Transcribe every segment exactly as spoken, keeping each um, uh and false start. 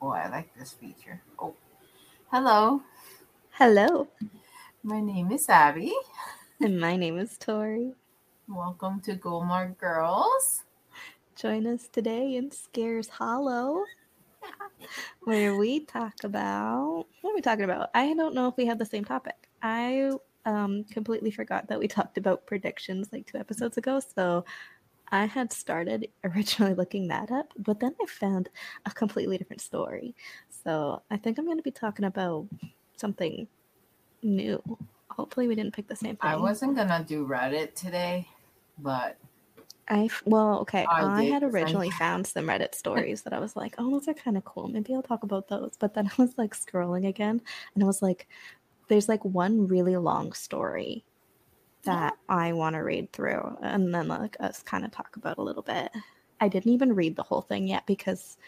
Oh, I like this feature. Oh, hello. Hello. My name is Abby. And my name is Tori. Welcome to Ghoulmore Girls. Join us today in Scares Hollow, where we talk about... What are we talking about? I don't know if we have the same topic. I um, completely forgot that we talked about predictions like two episodes ago, so I had started originally looking that up, but then I found a completely different story. So I think I'm going to be talking about something new. Hopefully we didn't pick the same thing. I wasn't going to do Reddit today, but... I well, okay. I, I had originally found some Reddit stories that I was like, oh, those are kind of cool. Maybe I'll talk about those. But then I was like scrolling again, and I was like, there's like one really long story that yeah. I want to read through, and then like us kind of talk about a little bit. I didn't even read the whole thing yet because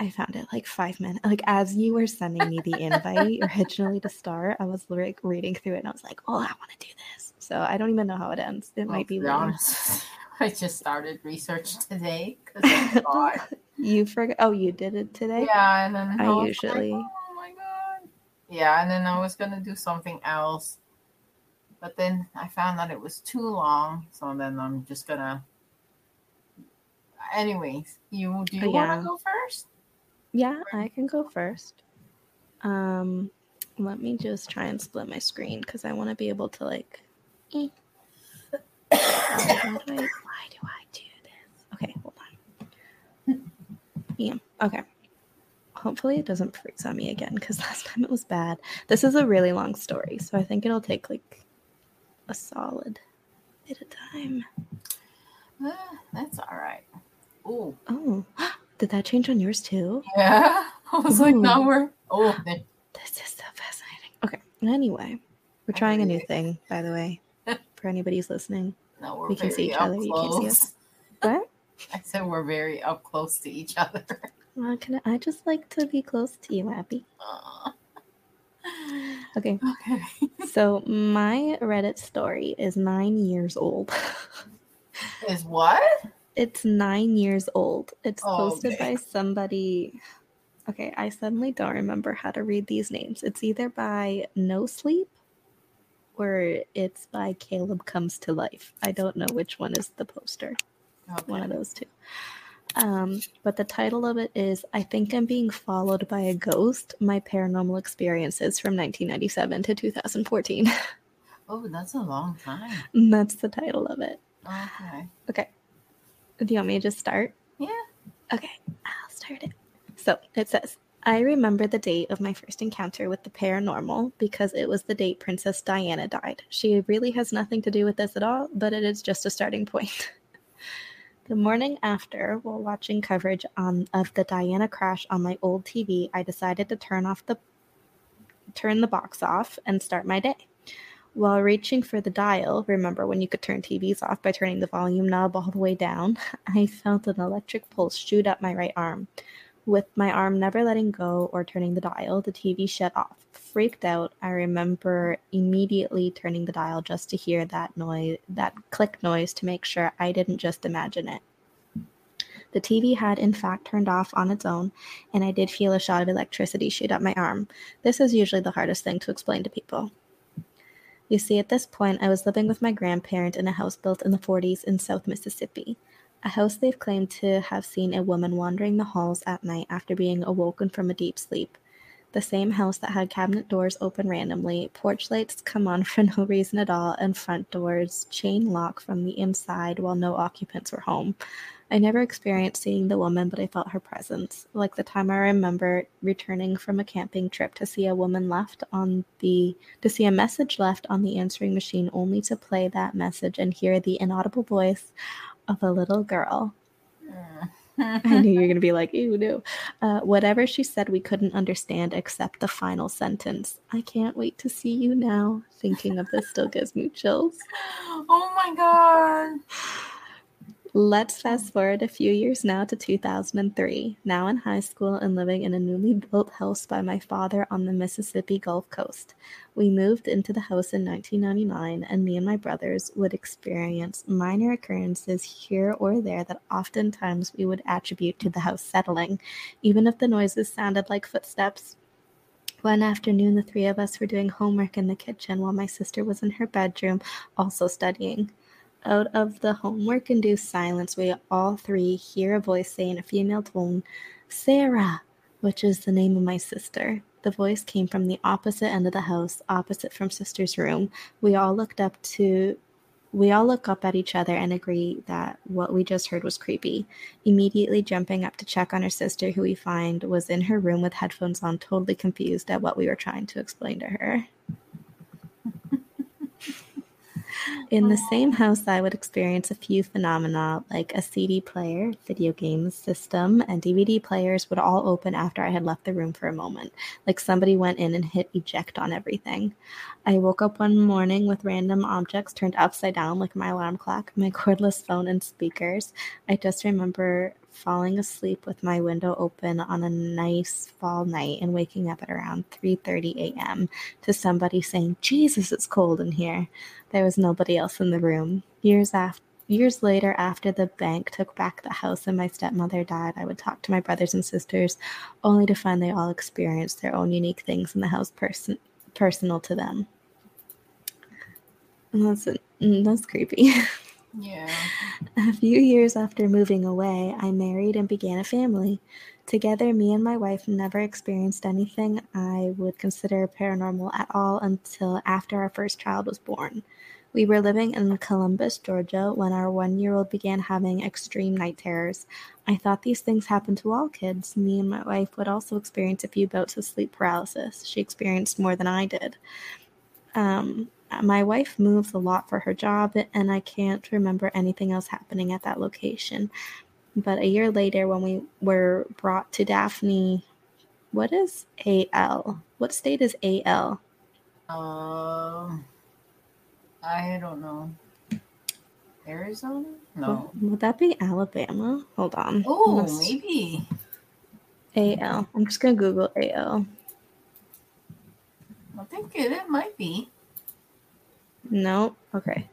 I found it like five minutes. Like as you were sending me the invite originally to start, I was like reading through it, and I was like, oh, I want to do this. So I don't even know how it ends. It well, might be long. I just started research today because I thought you forgot. Oh, you did it today? Yeah, and then I, I usually. Like, oh my god! Yeah, and then I was gonna do something else, but then I found that it was too long. So then I'm just gonna. Anyways, you do you yeah. want to go first? Yeah, I can go first. Um, let me just try and split my screen because I want to be able to like. Eh. Why do I do this? Okay, hold on. Yeah, okay. Hopefully it doesn't freeze on me again because last time it was bad. This is a really long story, so I think it'll take like a solid bit of time. Uh, that's all right. Ooh. Oh, did that change on yours too? Yeah, I was Ooh. like, no, we're... Oh, this is so fascinating. Okay, anyway, we're trying a new thing, by the way, for anybody who's listening. No, we're we can very see each up other. Close. You can see us. What? I said we're very up close to each other. Well, can I, I just like to be close to you, Abby. Aww. Okay. Okay. So my Reddit story is nine years old. Is what? It's nine years old. It's oh, posted okay. by somebody. Okay, I suddenly don't remember how to read these names. It's either by No Sleep. Or it's by Caleb Comes to Life. I don't know which one is the poster. Okay. One of those two. Um, but the title of it is, I Think I'm Being Followed by a Ghost, My Paranormal Experiences from nineteen ninety-seven to two thousand fourteen. Oh, that's a long time. That's the title of it. Okay. Okay. Do you want me to just start? Yeah. Okay, I'll start it. So it says, I remember the date of my first encounter with the paranormal because it was the date Princess Diana died. She really has nothing to do with this at all, but it is just a starting point. The morning after, while watching coverage on, of the Diana crash on my old T V, I decided to turn off the turn the box off and start my day. While reaching for the dial, remember when you could turn T Vs off by turning the volume knob all the way down, I felt an electric pulse shoot up my right arm. With my arm never letting go or turning the dial, the T V shut off. Freaked out, I remember immediately turning the dial just to hear that noise, that click noise, to make sure I didn't just imagine it. The T V had, in fact, turned off on its own, and I did feel a shot of electricity shoot up my arm. This is usually the hardest thing to explain to people. You see, at this point, I was living with my grandparent in a house built in the forties in South Mississippi. A house they've claimed to have seen a woman wandering the halls at night after being awoken from a deep sleep. The same house that had cabinet doors open randomly, porch lights come on for no reason at all, and front doors chain lock from the inside while no occupants were home. I never experienced seeing the woman, but I felt her presence. Like the time I remember returning from a camping trip to see a woman left on the to see a message left on the answering machine, only to play that message and hear the inaudible voice of a little girl. I knew you were going to be like, ew, no. Uh, whatever she said, we couldn't understand except the final sentence. I can't wait to see you now. Thinking of this still gives me chills. Oh my god. Let's fast forward a few years now to two thousand three, now in high school and living in a newly built house by my father on the Mississippi Gulf Coast. We moved into the house in nineteen ninety-nine, and me and my brothers would experience minor occurrences here or there that oftentimes we would attribute to the house settling, even if the noises sounded like footsteps. One afternoon, the three of us were doing homework in the kitchen while my sister was in her bedroom, also studying. Out of the homework-induced silence, we all three hear a voice say in a female tone, "Sarah," which is the name of my sister. The voice came from the opposite end of the house, opposite from sister's room. We all looked up to... We all look up at each other and agree that what we just heard was creepy. Immediately jumping up to check on her sister, who we find was in her room with headphones on, totally confused at what we were trying to explain to her. In the same house, I would experience a few phenomena, like a C D player, video game system, and D V D players would all open after I had left the room for a moment, like somebody went in and hit eject on everything. I woke up one morning with random objects turned upside down, like my alarm clock, my cordless phone, and speakers. I just remember falling asleep with my window open on a nice fall night and waking up at around three thirty a.m. to somebody saying, "Jesus, it's cold in here." There was nobody else in the room. Years after, years later, after the bank took back the house and my stepmother died, I would talk to my brothers and sisters, only to find they all experienced their own unique things in the house person, personal to them. And that's, that's creepy. Yeah. A few years after moving away, I married and began a family. Together, me and my wife never experienced anything I would consider paranormal at all until after our first child was born. We were living in Columbus, Georgia, when our one-year-old began having extreme night terrors. I thought these things happened to all kids. Me and my wife would also experience a few bouts of sleep paralysis. She experienced more than I did. Um... My wife moves a lot for her job, and I can't remember anything else happening at that location. But a year later, when we were brought to Daphne, what is A L? What state is A L? Uh, I don't know. Arizona? No. Would, would that be Alabama? Hold on. Oh, Let's... maybe. A L. I'm just going to Google A L. I think it, it might be. No? Okay.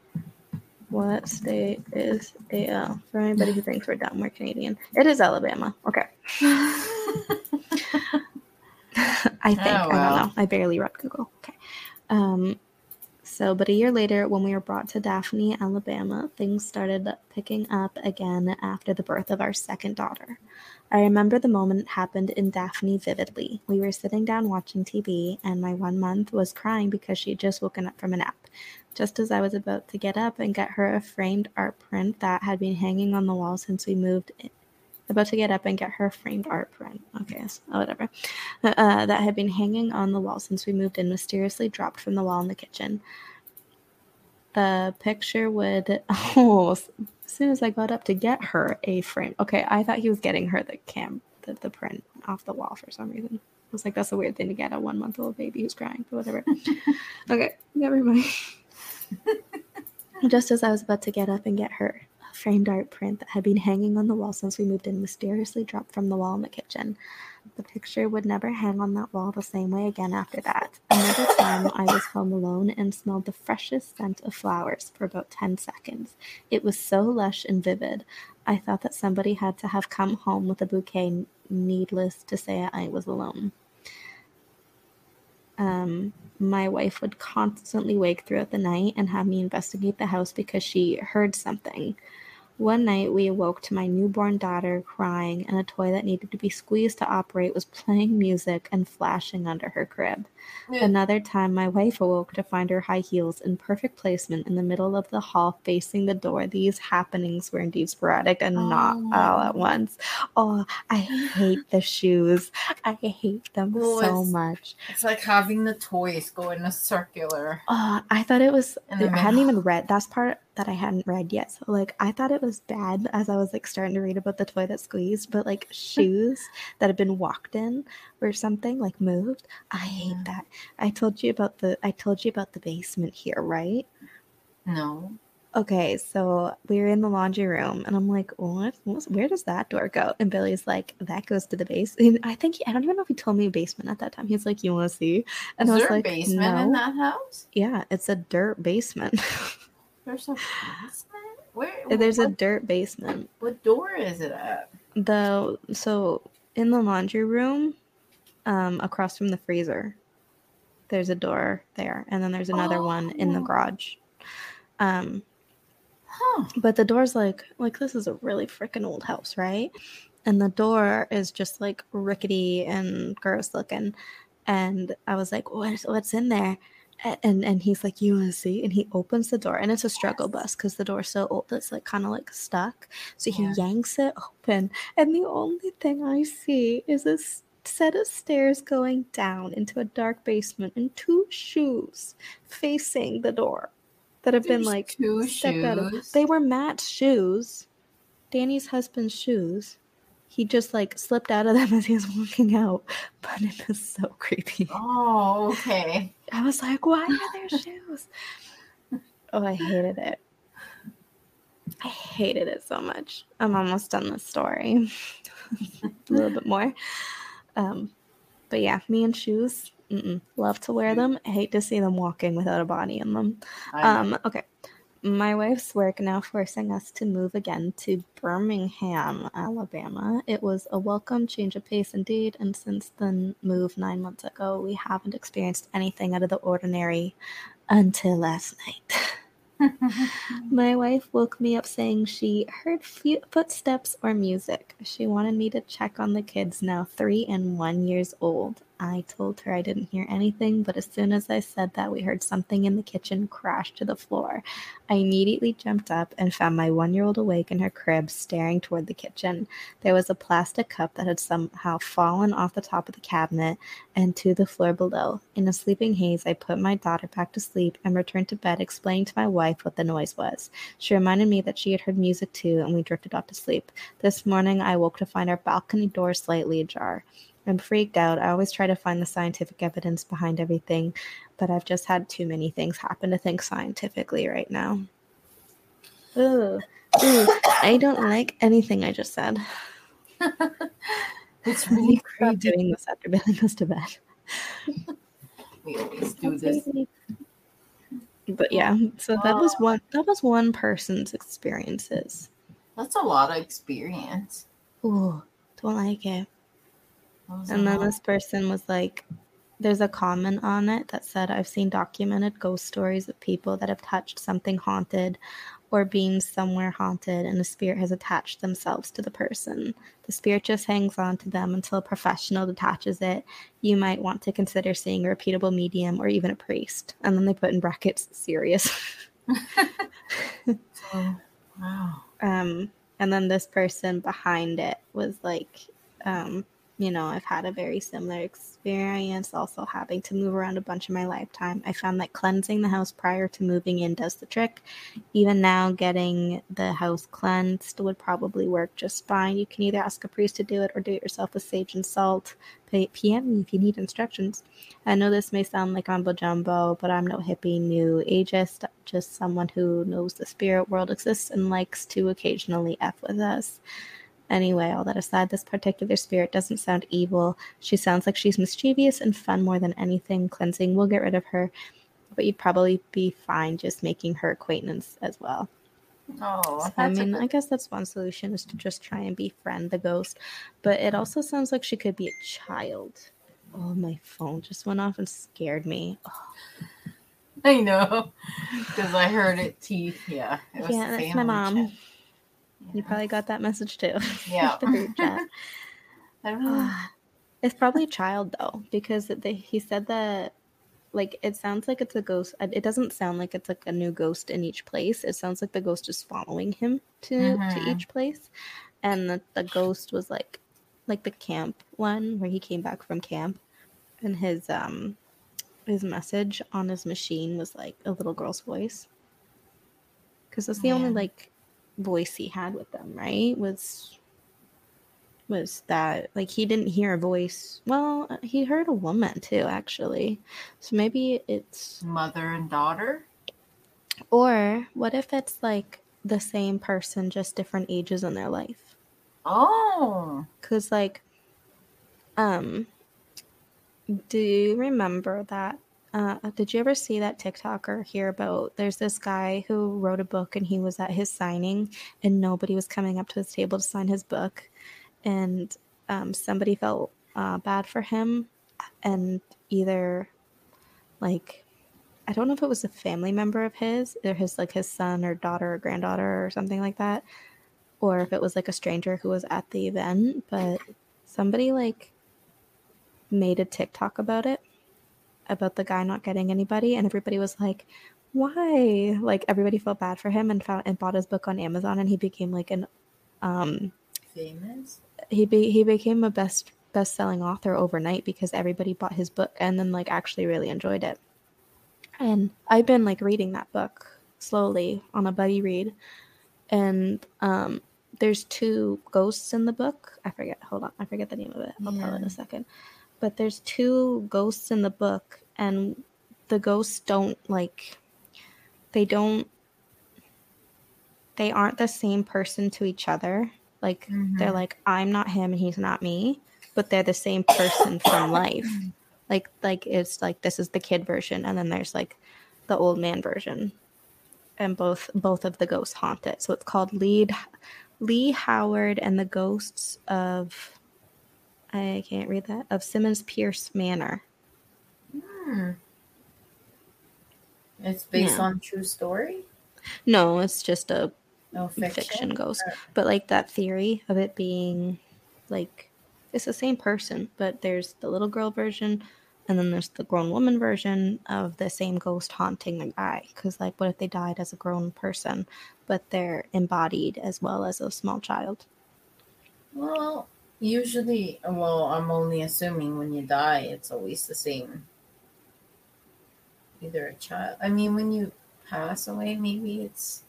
What state is A L? For anybody who thinks we're dumb, we're Canadian. It is Alabama. Okay. I think. Oh, wow. I don't know. I barely read Google. Okay. Um, so, but a year later, when we were brought to Daphne, Alabama, things started picking up again after the birth of our second daughter. I remember the moment it happened in Daphne vividly. We were sitting down watching T V, and my one month was crying because she had just woken up from a nap. Just as I was about to get up and get her a framed art print that had been hanging on the wall since we moved in. About to get up and get her a framed art print. Okay, so whatever. Uh, that had been hanging on the wall since we moved in, mysteriously dropped from the wall in the kitchen. The picture would... Oh, as soon as I got up to get her a frame. Okay, I thought he was getting her the cam, the, the print off the wall for some reason. I was like, that's a weird thing to get a one-month-old baby who's crying, but whatever. Okay, never mind. Just as I was about to get up and get her a framed art print that had been hanging on the wall since we moved in, mysteriously dropped from the wall in the kitchen. The picture would never hang on that wall the same way again after that. Another time, I was home alone and smelled the freshest scent of flowers for about ten seconds. It was so lush and vivid. I thought that somebody had to have come home with a bouquet. Needless to say, I was alone. Um, my wife would constantly wake throughout the night and have me investigate the house because she heard something. One night, we awoke to my newborn daughter crying, and a toy that needed to be squeezed to operate was playing music and flashing under her crib. Yeah. Another time, my wife awoke to find her high heels in perfect placement in the middle of the hall facing the door. These happenings were indeed sporadic and oh. not all at once. Oh, I hate the shoes. I hate them well, so it's, much. It's like having the toys go in a circular. Oh, I thought it was... I hadn't even read. That's part... that I hadn't read yet. So like I thought it was bad as I was like starting to read about the toy that squeezed, but like shoes that had been walked in or something like moved. I hate yeah. that. I told you about the I told you about the basement here, right? No. okay, so we were in the laundry room, and I'm like, what? Where does that door go? And Billy's like, that goes to the basement. I think, he, I don't even know if he told me basement at that time. He's like, you want to see? And Is I was there like, a basement no. in that house? Yeah, it's a dirt basement. There's a basement? Where? There's what, a dirt basement. What door is it at? The, so, in the laundry room, um, across from the freezer, there's a door there, and then there's another oh. one in the garage. Um, huh. But the door's like, like this is a really freaking old house, right? And the door is just like rickety and gross looking. And I was like, what, what's in there? And and he's like, you want to see? And he opens the door, and it's a struggle bus because the door's so old that's like kind of like stuck. So yeah. he yanks it open, and the only thing I see is a set of stairs going down into a dark basement, and two shoes facing the door that have There's been like two stepped shoes. Out of. They were Matt's shoes, Danny's husband's shoes. He just like slipped out of them as he was walking out, but it was so creepy. Oh, okay. I was like, why are there shoes? Oh, I hated it. I hated it so much. I'm almost done this story. A little bit more. Um, but yeah, me and shoes, mm-mm. love to wear them. I hate to see them walking without a body in them. Um, okay. My wife's work now forcing us to move again to Birmingham, Alabama. It was a welcome change of pace indeed, and since the move nine months ago, we haven't experienced anything out of the ordinary until last night. My wife woke me up saying she heard fe- footsteps or music. She wanted me to check on the kids, now three and one years old. I told her I didn't hear anything, but as soon as I said that, we heard something in the kitchen crash to the floor. I immediately jumped up and found my one-year-old awake in her crib, staring toward the kitchen. There was a plastic cup that had somehow fallen off the top of the cabinet and to the floor below. In a sleeping haze, I put my daughter back to sleep and returned to bed, explaining to my wife what the noise was. She reminded me that she had heard music too, and we drifted off to sleep. This morning, I woke to find our balcony door slightly ajar. I'm freaked out. I always try to find the scientific evidence behind everything, but I've just had too many things happen to think scientifically right now. Ooh, ooh, I don't like anything I just said. It's really crazy doing this after Billy goes to bed. We always do this. But yeah, so that was one. That was one person's experiences. That's a lot of experience. Ooh, don't like it. And then this person was like, there's a comment on it that said, I've seen documented ghost stories of people that have touched something haunted or been somewhere haunted, and the spirit has attached themselves to the person. The spirit just hangs on to them until a professional detaches it. You might want to consider seeing a reputable medium or even a priest. And then they put in brackets, serious. Oh, wow. Um, and then this person behind it was like... Um, You know, I've had a very similar experience, also having to move around a bunch in my lifetime. I found that cleansing the house prior to moving in does the trick. Even now, getting the house cleansed would probably work just fine. You can either ask a priest to do it or do it yourself with sage and salt. P M me if you need instructions. I know this may sound like mumbo jumbo, but I'm no hippie new ageist, just someone who knows the spirit world exists and likes to occasionally F with us. Anyway, all that aside, this particular spirit doesn't sound evil. She sounds like she's mischievous and fun more than anything. Cleansing will get rid of her, but you'd probably be fine just making her acquaintance as well. Oh, so, I mean, a- I guess that's one solution, is to just try and befriend the ghost. But it also sounds like she could be a child. Oh, my phone just went off and scared me. Oh. I know, because I heard it teeth. Yeah, it was yeah, that's my mom. Chat. You probably got that message too. Yeah. The group chat. I don't know. It's probably a child though, because they, he said that, like, it sounds like it's a ghost. It doesn't sound like it's like a new ghost in each place. It sounds like the ghost is following him to mm-hmm. to each place, and the, the ghost was like, like the camp one where he came back from camp, and his um his message on his machine was like a little girl's voice, because that's the yeah. only like. voice he had with them, right? Was was that like he didn't hear a voice? Well, he heard a woman too, actually. So maybe it's mother and daughter. Or what if it's like the same person, just different ages in their life? Oh. Because like, um, do you remember that? Uh, did you ever see that TikTok or hear about, there's this guy who wrote a book and he was at his signing and nobody was coming up to his table to sign his book. And um, somebody felt uh, bad for him. And either like, I don't know if it was a family member of his or his, like his son or daughter or granddaughter or something like that. Or if it was like a stranger who was at the event, but somebody like made a TikTok about it. About the guy not getting anybody, and everybody was like, why? Like, everybody felt bad for him and found and bought his book on Amazon, and he became like an um famous he be he became a best best selling author overnight because everybody bought his book and then like actually really enjoyed it. And I've been like reading that book slowly on a buddy read, and um there's two ghosts in the book. I forget hold on I forget the name of it. I'll yeah. tell it in a second. But there's two ghosts in the book, and the ghosts don't, like, they don't, they aren't the same person to each other. Like, mm-hmm. they're like, I'm not him and he's not me, but they're the same person from life. Like, like it's like, this is the kid version, and then there's, like, the old man version. And both both of the ghosts haunt it. So it's called Lee, Lee Howard and the Ghosts of... I can't read that. Of Simmons Pierce Manor. Hmm. It's based yeah. on true story? No, it's just a no fiction? fiction ghost. Or... But like that theory of it being like, it's the same person, but there's the little girl version and then there's the grown woman version of the same ghost haunting the guy. Because like, what if they died as a grown person, but they're embodied as well as a small child? Well... Usually, well, I'm only assuming when you die, it's always the same. Either a child. I mean, when you pass away, maybe it's...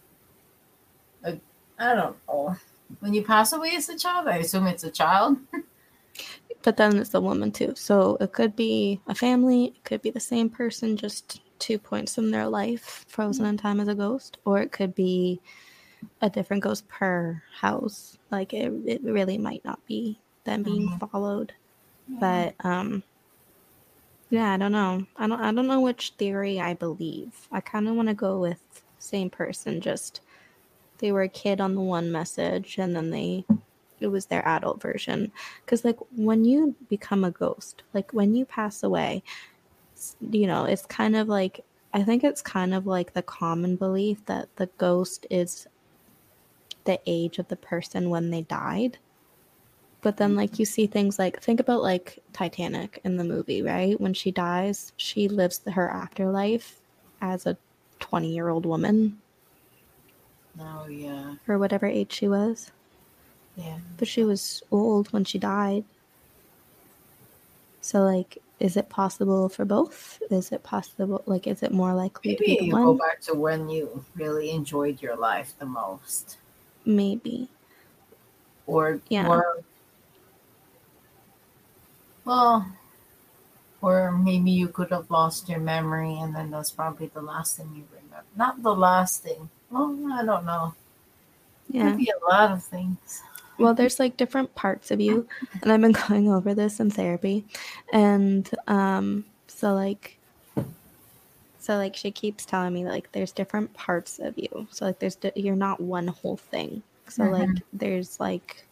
A, I don't know. When you pass away, it's a child. I assume it's a child. But then it's a woman, too. So it could be a family. It could be the same person, just two points in their life, frozen in time as a ghost. Or it could be... a different ghost per house. Like it, it really might not be them being mm-hmm. followed, yeah. but um, yeah, I don't know. I don't. I don't know which theory I believe. I kind of want to go with same person. Just they were a kid on the one message, and then they it was their adult version. Because like when you become a ghost, like when you pass away, you know, it's kind of like I think it's kind of like the common belief that the ghost is the age of the person when they died. But then like you see things like think about like Titanic in the movie, right? When she dies, she lives her afterlife as a twenty-year-old woman. Oh yeah. Or whatever age she was. Yeah. But she was old when she died. So like is it possible for both? Is it possible like is it more likely maybe to be the one? Maybe you go back to when you really enjoyed your life the most. Maybe. Or, yeah. or, well, or maybe you could have lost your memory and then that's probably the last thing you remember. Not the last thing. Well, I don't know. Yeah. Could be a lot of things. Well, there's like different parts of you, and I've been going over this in therapy. And um, so like, So, like, she keeps telling me, like, there's different parts of you. So, like, there's di- you're not one whole thing. So, mm-hmm. like, there's, like,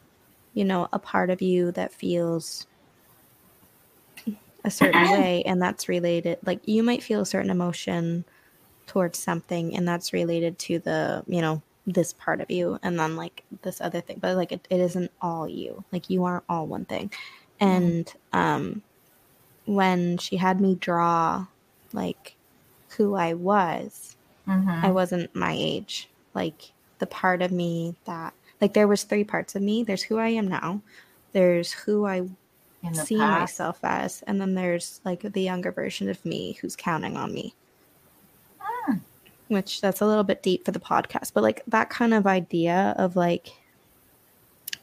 you know, a part of you that feels a certain way, and that's related. Like, you might feel a certain emotion towards something, and that's related to the, you know, this part of you, and then, like, this other thing. But, like, it, it isn't all you. Like, you aren't all one thing. And um, when she had me draw, like, who I was, mm-hmm. I wasn't my age. Like the part of me that like there was three parts of me. There's who I am now, there's who I see past. myself as, and then there's like the younger version of me who's counting on me. Ah. Which that's a little bit deep for the podcast, but like that kind of idea of like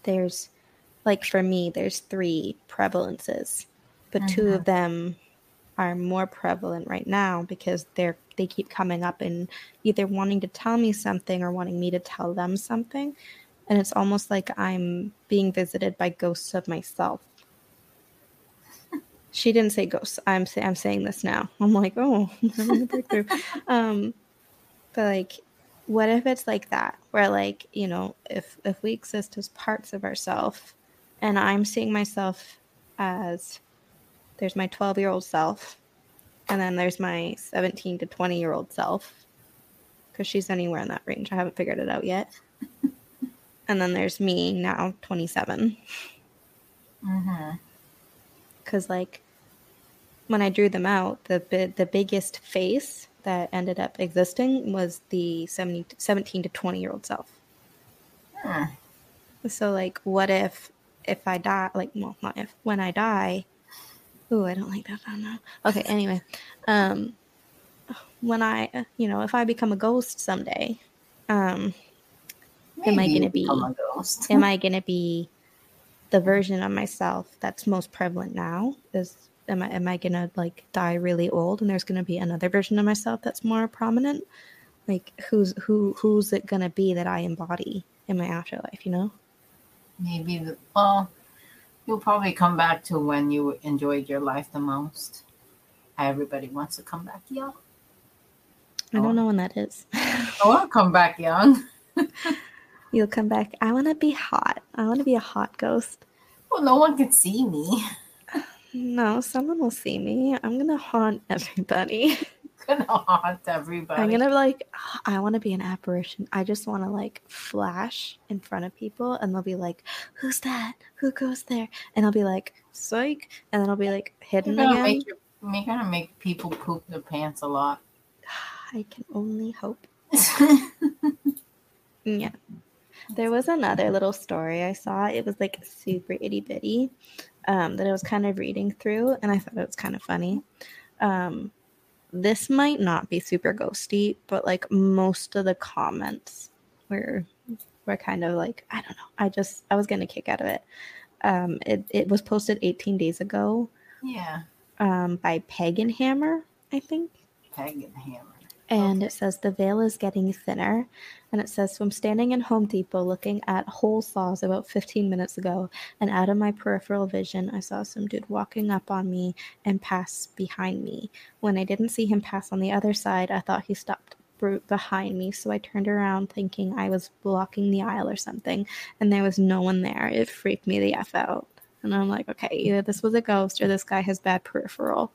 there's like for me there's three prevalences, but mm-hmm. two of them are more prevalent right now because they're they keep coming up and either wanting to tell me something or wanting me to tell them something. And it's almost like I'm being visited by ghosts of myself. She didn't say ghosts. I'm say, I'm saying this now. I'm like, oh, I'm having a breakthrough. um, but like, what if it's like that? Where like, you know, if if we exist as parts of ourselves, and I'm seeing myself as there's my twelve-year-old self, and then there's my seventeen to twenty-year-old self, because she's anywhere in that range. I haven't figured it out yet. And then there's me now, twenty-seven. Mm-hmm. Because like, when I drew them out, the bi- the biggest face that ended up existing was the seventy, seventeen to twenty-year-old self. Yeah. So, like, what if, if I die, like, well, not if, when I die, ooh, I don't like that. I don't know. Okay, anyway. Um, when I, you know, if I become a ghost someday, um, am I going to be, a ghost. am I going to be, the version of myself that's most prevalent now is am I am I gonna like die really old and there's gonna be another version of myself that's more prominent? Like who's who who's it gonna be that I embody in my afterlife, you know? Maybe the, well you'll probably come back to when you enjoyed your life the most. Everybody wants to come back young. I don't know when that is. I wanna come back young. You'll come back. I want to be hot. I want to be a hot ghost. Well, no one can see me. No, someone will see me. I'm going to haunt everybody. I'm going to haunt everybody. I'm going to like, I want to be an apparition. I just want to like flash in front of people and they'll be like, who's that? Who goes there? And I'll be like, psych. And then I'll be like hidden you're gonna again. Make your, you're going to make people poop their pants a lot. I can only hope. Yeah. There was another little story I saw. It was like super itty bitty um, that I was kind of reading through, and I thought it was kind of funny. Um, this might not be super ghosty, but like most of the comments were were kind of like, I don't know. I just I was getting a kick out of it. Um, it it was posted eighteen days ago. Yeah. Um, by Pagan Hammer, I think. Pagan Hammer. And okay. It says, the veil is getting thinner. And it says, from standing in Home Depot looking at hole saws about fifteen minutes ago, and out of my peripheral vision, I saw some dude walking up on me and pass behind me. When I didn't see him pass on the other side, I thought he stopped behind me. So I turned around thinking I was blocking the aisle or something. And there was no one there. It freaked me the F out. And I'm like, okay, either this was a ghost or this guy has bad peripheral.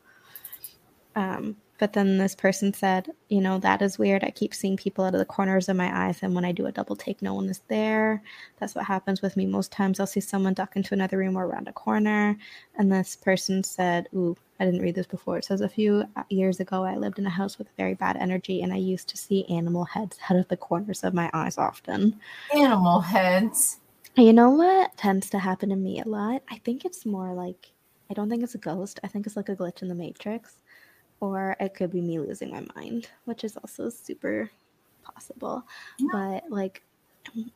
Um... But then this person said, you know, that is weird. I keep seeing people out of the corners of my eyes. And when I do a double take, no one is there. That's what happens with me. Most times I'll see someone duck into another room or around a corner. And this person said, ooh, I didn't read this before. It says, a few years ago, I lived in a house with very bad energy. And I used to see animal heads out of the corners of my eyes often. Animal heads. You know what tends to happen to me a lot? I think it's more like, I don't think it's a ghost. I think it's like a glitch in the Matrix. Or it could be me losing my mind, which is also super possible. Yeah. But, like,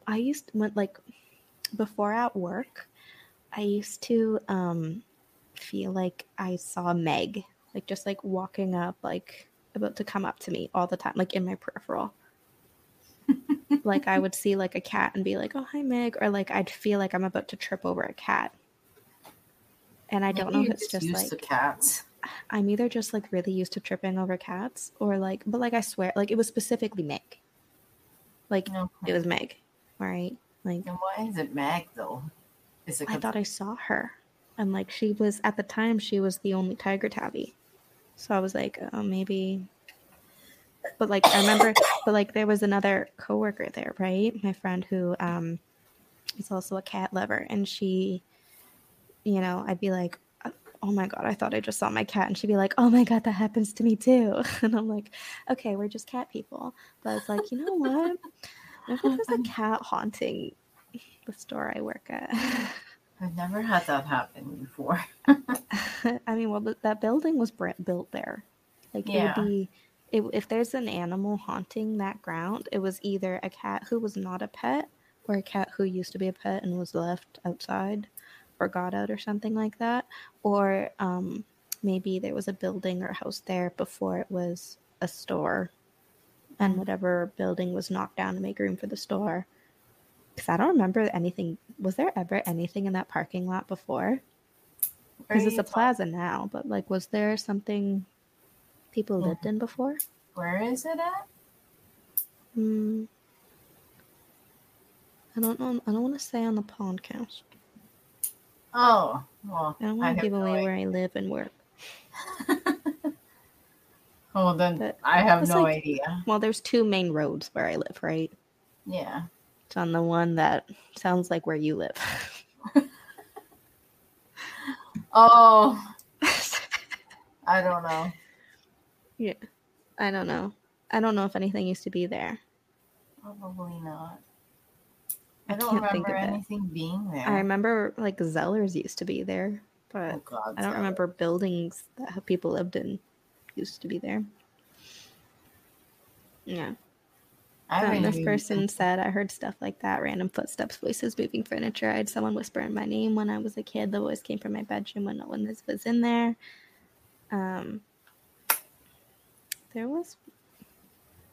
I used to, like, before at work, I used to um, feel like I saw Meg, like, just, like, walking up, like, about to come up to me all the time, like, in my peripheral. Like, I would see, like, a cat and be like, oh, hi, Meg. Or, like, I'd feel like I'm about to trip over a cat. And I don't Maybe know if it's just, like, cats. I'm either just, like, really used to tripping over cats or, like, but, like, I swear, like, it was specifically Meg. Like, okay. It was Meg, right? Like, and why is it Meg, though? Is it I thought I saw her. And, like, she was, at the time, she was the only tiger tabby. So I was like, oh, maybe. But, like, I remember, but, like, there was another coworker there, right? My friend who um, is also a cat lover. And she, you know, I'd be like, oh my God, I thought I just saw my cat. And she'd be like, oh my God, that happens to me too. And I'm like, okay, we're just cat people. But it's like, you know what? There's a cat haunting the store I work at. I've never had that happen before. I mean, well, that building was built there. Like, yeah. It would be, it, if there's an animal haunting that ground, it was either a cat who was not a pet or a cat who used to be a pet and was left outside. Or got out or something like that, or um, maybe there was a building or a house there before it was a store and whatever building was knocked down to make room for the store. Because I don't remember anything. Was there ever anything in that parking lot before? Because it's a plaza now, but like, was there something people yeah. lived in before? Where is it at? Hmm. I don't know. I don't want to say on the podcast. Oh, well. I don't want to give away where I live and work. Well, then but I have no like, idea. Well, there's two main roads where I live, right? Yeah. It's on the one that sounds like where you live. Oh. I don't know. Yeah. I don't know. I don't know if anything used to be there. Probably not. I don't I can't remember think of anything it. being there. I remember like Zellers used to be there, but oh God, I don't Zeller. remember buildings that people lived in used to be there. Yeah. I um, this person that. said, I heard stuff like that, random footsteps, voices, moving furniture. I had someone whisper my name when I was a kid. The voice came from my bedroom when no one was in there. Um, there was...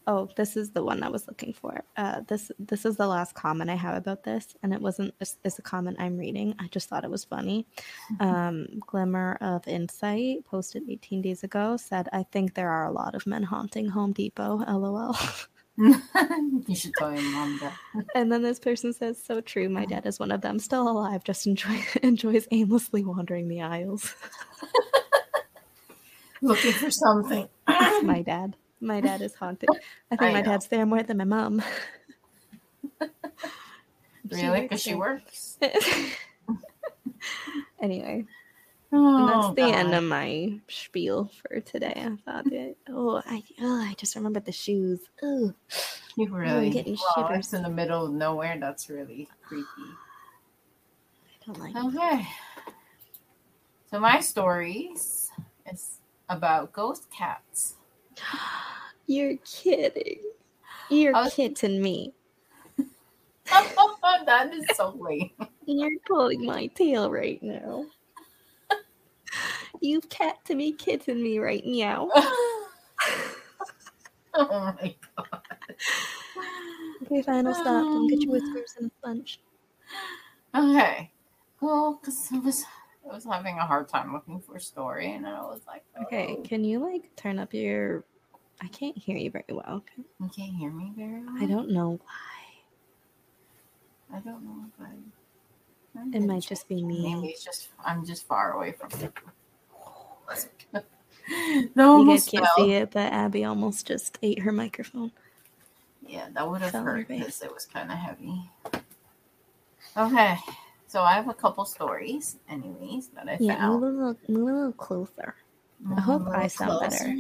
Oh, this is the one I was looking for. Uh, this this is the last comment I have about this, and it wasn't it's, it's a comment I'm reading. I just thought it was funny. Mm-hmm. Um, Glimmer of Insight, posted eighteen days ago, said, I think there are a lot of men haunting Home Depot, LOL. You should tell your mom that. And then this person says, so true, my dad is one of them, still alive, just enjoy, enjoys aimlessly wandering the aisles. Looking for something. That's my dad. My dad is haunted. I think I my know. dad's there more than my mom. Really? Because she works. Anyway. Oh, that's the God. end of my spiel for today. I thought that, oh, I oh, I just remembered the shoes. Oh, you really I'm getting well, shivers. It's in the middle of nowhere. That's really creepy. I don't like Okay. It. So my stories is about ghost cats. You're kidding. You're was... kidding me. That is so lame. You're pulling my tail right now. You've cat to be kidding me right now. Oh my God. Okay, fine, I'll stop. Don't get your whiskers in a bunch. Okay. Well, because it was... I was having a hard time looking for a story, and I was like, oh. Okay, can you, like, turn up your... I can't hear you very well. Okay? You can't hear me very well? I don't know why. I don't know if I... I'm it might just be me. Maybe it's just... I'm just far away from it. You guys can't fell. see it, but Abby almost just ate her microphone. Yeah, that would have hurt because it was kind of heavy. Okay. So I have a couple stories, anyways, that I yeah, found. Yeah, move a little, move a little closer. Move I hope I sound closer.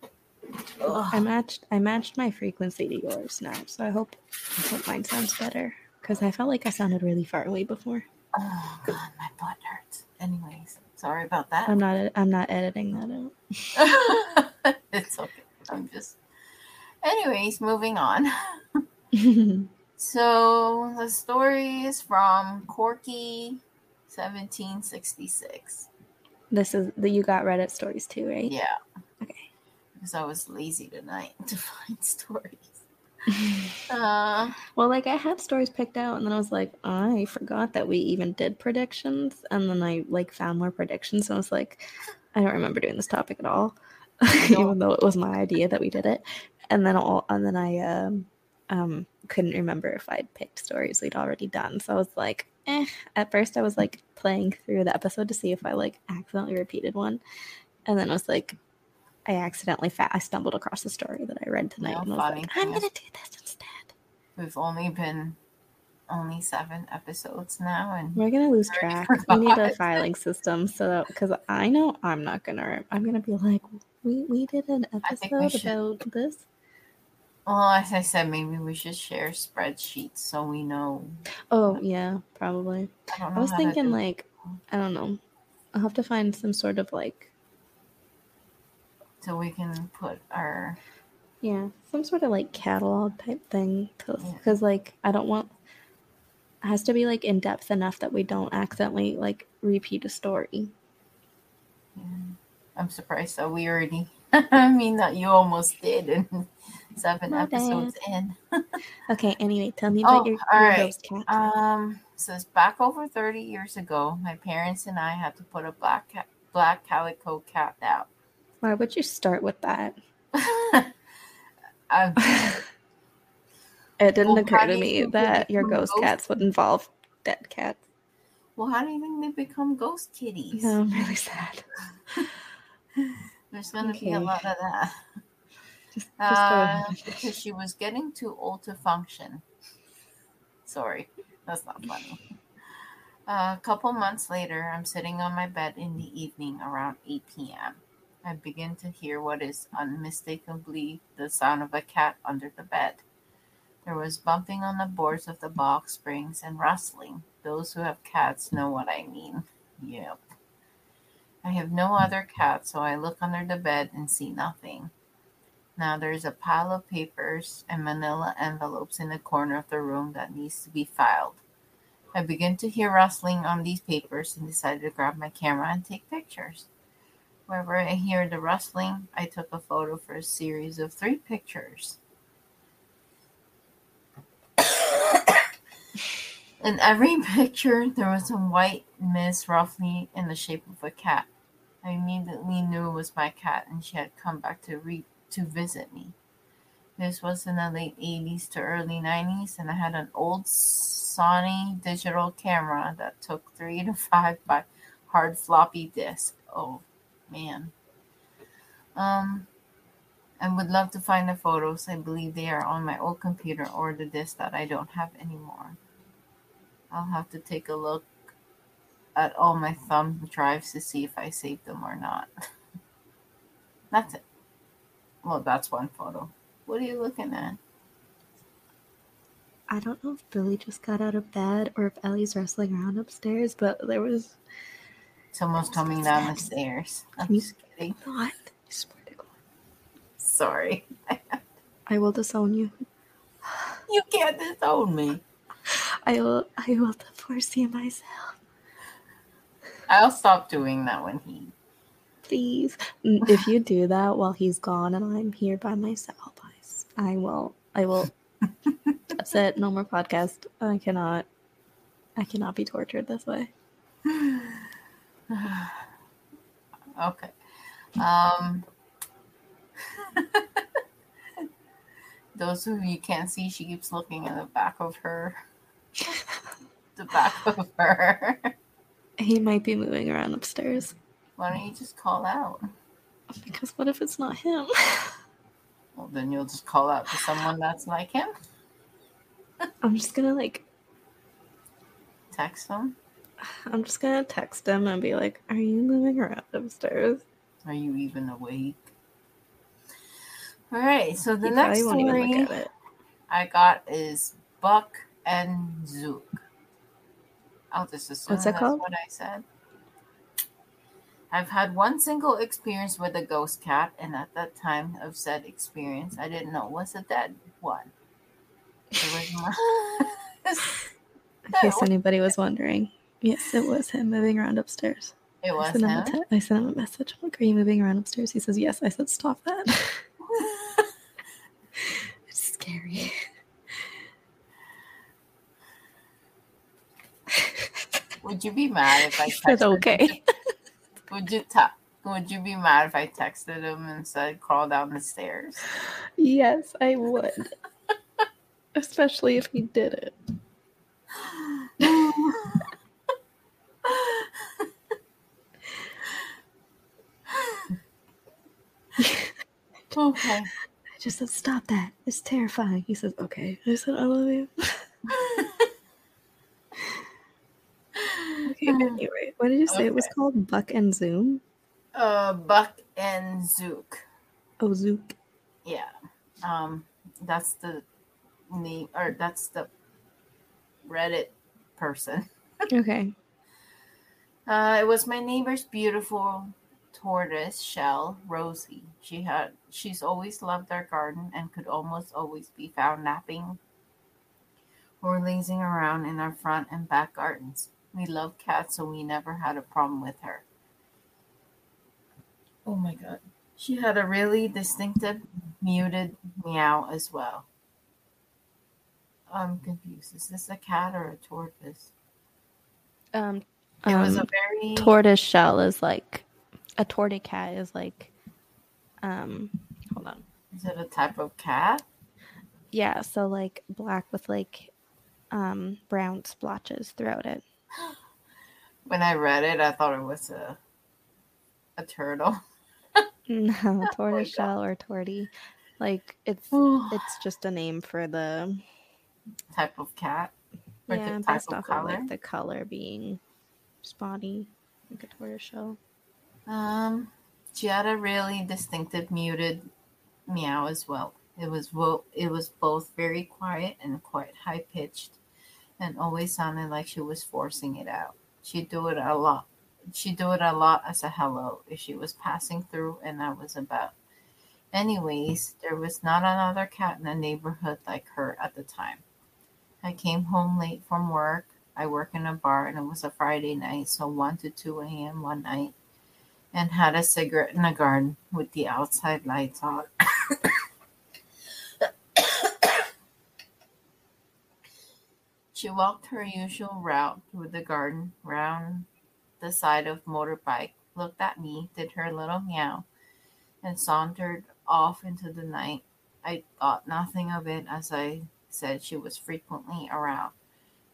better. Ugh. I matched I matched my frequency to yours now, so I hope, I hope mine sounds better. Because I felt like I sounded really far away before. Oh, God, my butt hurts. Anyways, sorry about that. I'm not I'm not editing that out. It's okay. I'm just... Anyways, moving on. So, the story is from Corky seventeen sixty-six. This is the you got Reddit stories too, right? Yeah. Okay. Because I was lazy tonight to find stories. uh, well, like, I had stories picked out, and then I was like, oh, I forgot that we even did predictions. And then I, like, found more predictions, and I was like, I don't remember doing this topic at all. Even though it was my idea that we did it. And then, all, and then I... Um, um couldn't remember if I'd picked stories we'd already done, so I was like eh. At first I was like playing through the episode to see if I like accidentally repeated one, and then I was like I accidentally fa- I stumbled across the story that I read tonight, no, and I was like I'm gonna do this instead. We've only been only seven episodes now, and we're gonna lose track. Forgot. We need a filing system, so because I know I'm not gonna I'm gonna be like we, we did an episode about this. Well, as I said, maybe we should share spreadsheets so we know. Oh, yeah, probably. I, don't know I was thinking, like, I don't know. I'll have to find some sort of, like... So we can put our... Yeah, some sort of, like, catalog type thing. Because, yeah. like, I don't want... It has to be, like, in-depth enough that we don't accidentally, like, repeat a story. Yeah. I'm surprised that we already... I mean, not you almost did, and seven My episodes bad. in. Okay, anyway, tell me about oh, your, all your right. ghost cat. Um, so it's back over thirty years ago. My parents and I had to put a black cat, black calico cat out. Why would you start with that? It didn't well, occur to me you that your ghost, ghost cats would involve dead cats. Well, how do you think they become ghost kitties? No, I'm really sad. There's going to okay. be a lot of that. Just, just uh, because she was getting too old to function. Sorry, that's not funny. Uh, a couple months later, I'm sitting on my bed in the evening around eight p.m. I begin to hear what is unmistakably the sound of a cat under the bed. There was bumping on the boards of the box springs and rustling. Those who have cats know what I mean. Yep. I have no other cat, so I look under the bed and see nothing. Now there's a pile of papers and manila envelopes in the corner of the room that needs to be filed. I begin to hear rustling on these papers and decided to grab my camera and take pictures. Wherever I hear the rustling, I took a photo for a series of three pictures. In every picture, there was a white mist roughly in the shape of a cat. I immediately knew it was my cat, and she had come back to re- to visit me. This was in the late eighties to early nineties, and I had an old Sony digital camera that took three to five by hard floppy disk. Oh, man. Um, I would love to find the photos. I believe they are on my old computer or the disk that I don't have anymore. I'll have to take a look at all my thumb drives to see if I saved them or not. That's it. Well, that's one photo. What are you looking at? I don't know if Billy just got out of bed or if Ellie's wrestling around upstairs, but there was... Someone's coming down the stairs. I'm Can just kidding. What? I swear to God. Sorry. I will disown you. You can't disown me. I will I will divorce you myself. I'll stop doing that when he... Please. If you do that while he's gone and I'm here by myself, I, I will. I will. That's it. No more podcast. I cannot. I cannot be tortured this way. Okay. Um... Those who you can't see, she keeps looking at the back of her. The back of her. He might be moving around upstairs. Why don't you just call out? Because what if it's not him? Well, then you'll just call out to someone that's like him. I'm just gonna like text him. I'm just gonna text him and be like, "Are you moving around upstairs? Are you even awake?" All right. So the you next story I got is Buck and Zook. I'll just assume What's that that's called? What I said. I've had one single experience with a ghost cat, and at that time of said experience, I didn't know it was a dead one. It was my- In case anybody was wondering, yes, it was him moving around upstairs. It was I him? him te- I sent him a message. Look, are you moving around upstairs? He says, yes. I said, stop that. It's scary. Would you be mad if I texted That's okay. Him? Would you ta- Would you be mad if I texted him and said, crawl down the stairs? Yes, I would. Especially if he did it. Okay. I just said, stop that. It's terrifying. He says, okay. I said, I love you. Okay, anyway, what did you say? Okay. It was called Buck and Zoom? Uh, Buck and Zook. Oh, Zook. Yeah. Um, that's the name, or that's the Reddit person. Okay. Uh, it was my neighbor's beautiful tortoise shell, Rosie. She had, she's always loved our garden and could almost always be found napping or lazing around in our front and back gardens. We love cats, so we never had a problem with her. Oh my God. She had a really distinctive muted meow as well. I'm confused. Is this a cat or a tortoise? Um, it was um, a very tortoise shell is like a tortie cat is like um hold on. Is it a type of cat? Yeah, so like black with like um brown splotches throughout it. When I read it, I thought it was a a turtle. No, tortoiseshell oh or tortie. Like it's it's just a name for the type of cat. Or yeah, the based off of like the color being spotty, like a tortoiseshell. Um, she had a really distinctive muted meow as well. It was wo- it was both very quiet and quite high pitched, and always sounded like she was forcing it out. She'd do it a lot. She'd do it a lot as a hello if she was passing through and I was about. Anyways, there was not another cat in the neighborhood like her at the time. I came home late from work. I work in a bar, and it was a Friday night, so one to two a.m. one night, and had a cigarette in the garden with the outside lights on. She walked her usual route through the garden, round the side of motorbike, looked at me, did her little meow, and sauntered off into the night. I thought nothing of it, as I said she was frequently around.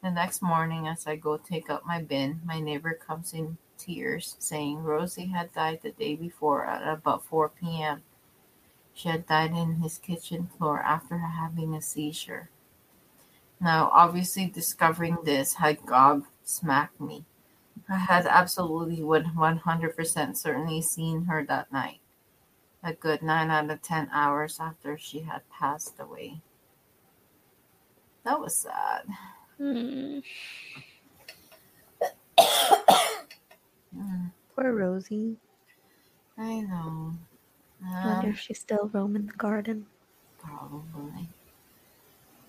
The next morning, as I go take up my bin, my neighbor comes in tears, saying Rosie had died the day before at about four p.m. She had died in his kitchen floor after having a seizure. Now, obviously, discovering this had gobsmacked me. I had absolutely one hundred percent certainly seen her that night, a good nine out of ten hours after she had passed away. That was sad. Mm. mm. Poor Rosie. I know. I wonder um, if she's still roaming the garden. Probably.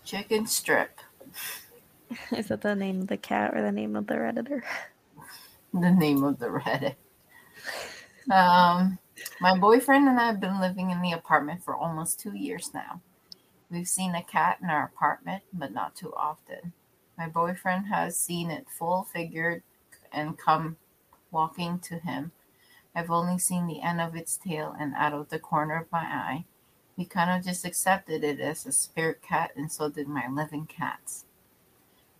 Chicken Strip. Is that the name of the cat or the name of the Redditor? The name of the Reddit. Um, my boyfriend and I have been living in the apartment for almost two years now. We've seen a cat in our apartment, but not too often. My boyfriend has seen it full-figured and come walking to him. I've only seen the end of its tail and out of the corner of my eye. We kind of just accepted it as a spirit cat, and so did my living cats.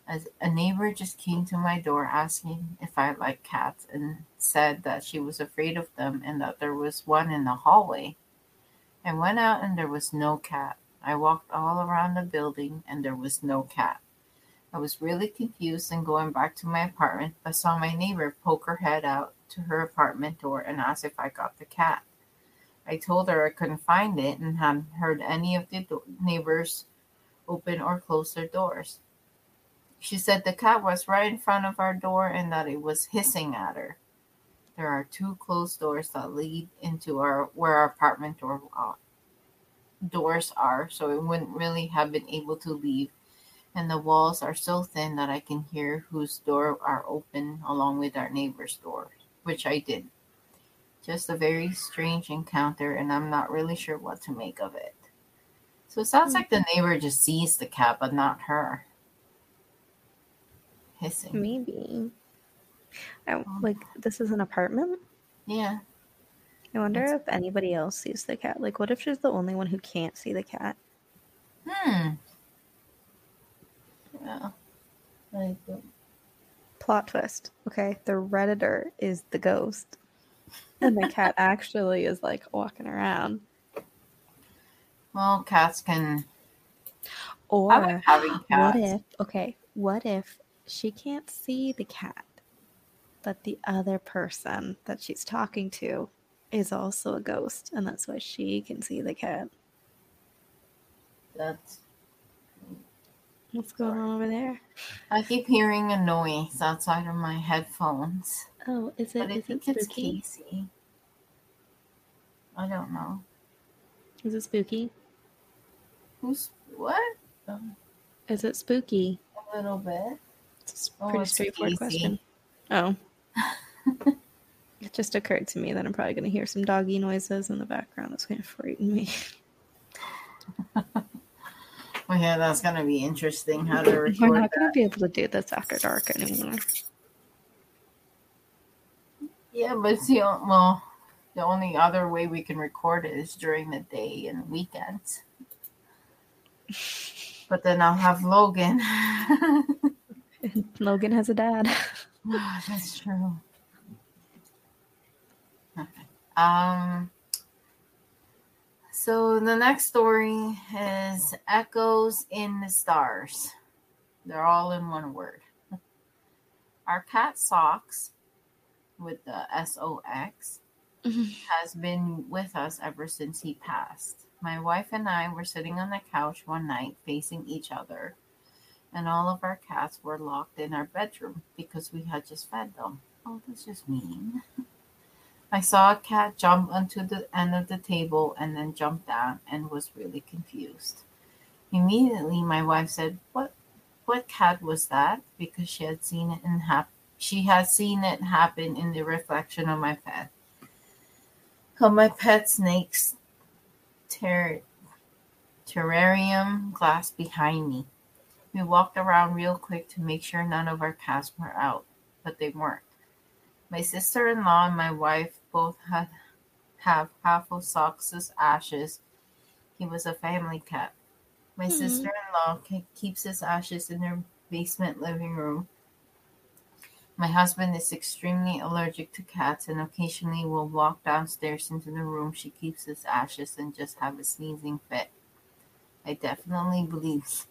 As a neighbor just came to my door asking if I like cats and said that she was afraid of them and that there was one in the hallway. I went out and there was no cat. I walked all around the building and there was no cat. I was really confused and going back to my apartment, but saw my neighbor poke her head out to her apartment door and ask if I got the cat. I told her I couldn't find it and hadn't heard any of the do- neighbors open or close their doors. She said the cat was right in front of our door and that it was hissing at her. There are two closed doors that lead into our where our apartment door uh, doors are, so it wouldn't really have been able to leave, and the walls are so thin that I can hear whose door are open along with our neighbor's door, which I did. Just a very strange encounter, and I'm not really sure what to make of it. So it sounds like the neighbor just sees the cat, but not her. Hissing. Maybe. I, like, this is an apartment? Yeah. I wonder it's... if anybody else sees the cat. Like, what if she's the only one who can't see the cat? Hmm. Yeah. I don't... Plot twist. Okay, the Redditor is the ghost. And the cat actually is, like, walking around. Well, cats can... Or, I'm having cats. What if... Okay, what if she can't see the cat, but the other person that she's talking to is also a ghost, and that's why she can see the cat? That's... What's going Sorry. on over there? I keep hearing a noise outside of my headphones. Oh, is it? But I is think it it's Casey. I don't know. Is it spooky? Who's what? Um, is it spooky? A little bit. It's a pretty oh, it's straightforward Casey. question. Oh, It just occurred to me that I'm probably going to hear some doggy noises in the background. That's going to frighten me. Well, yeah, that's going to be interesting how to record. We're not going to be able to do this after dark anymore. Yeah, but see, well, the only other way we can record it is during the day and weekends. But then I'll have Logan. Logan has a dad. Oh, that's true. Okay. Um. So the next story is Echoes in the Stars. They're all in one word. Our cat Socks, with the S O X, mm-hmm. has been with us ever since he passed. My wife and I were sitting on the couch one night facing each other, and all of our cats were locked in our bedroom because we had just fed them. Oh, that's just mean. I saw a cat jump onto the end of the table and then jump down and was really confused. Immediately, my wife said, "What, what cat was that?" Because she had seen it in hap- she had seen it happen in the reflection of my pet, of my pet snake's ter- terrarium glass behind me. We walked around real quick to make sure none of our cats were out, but they weren't. My sister-in-law and my wife both had, have half of Socks's ashes. He was a family cat. My mm-hmm. sister-in-law keeps his ashes in their basement living room. My husband is extremely allergic to cats and occasionally will walk downstairs into the room she keeps his ashes and just have a sneezing fit. I definitely believe...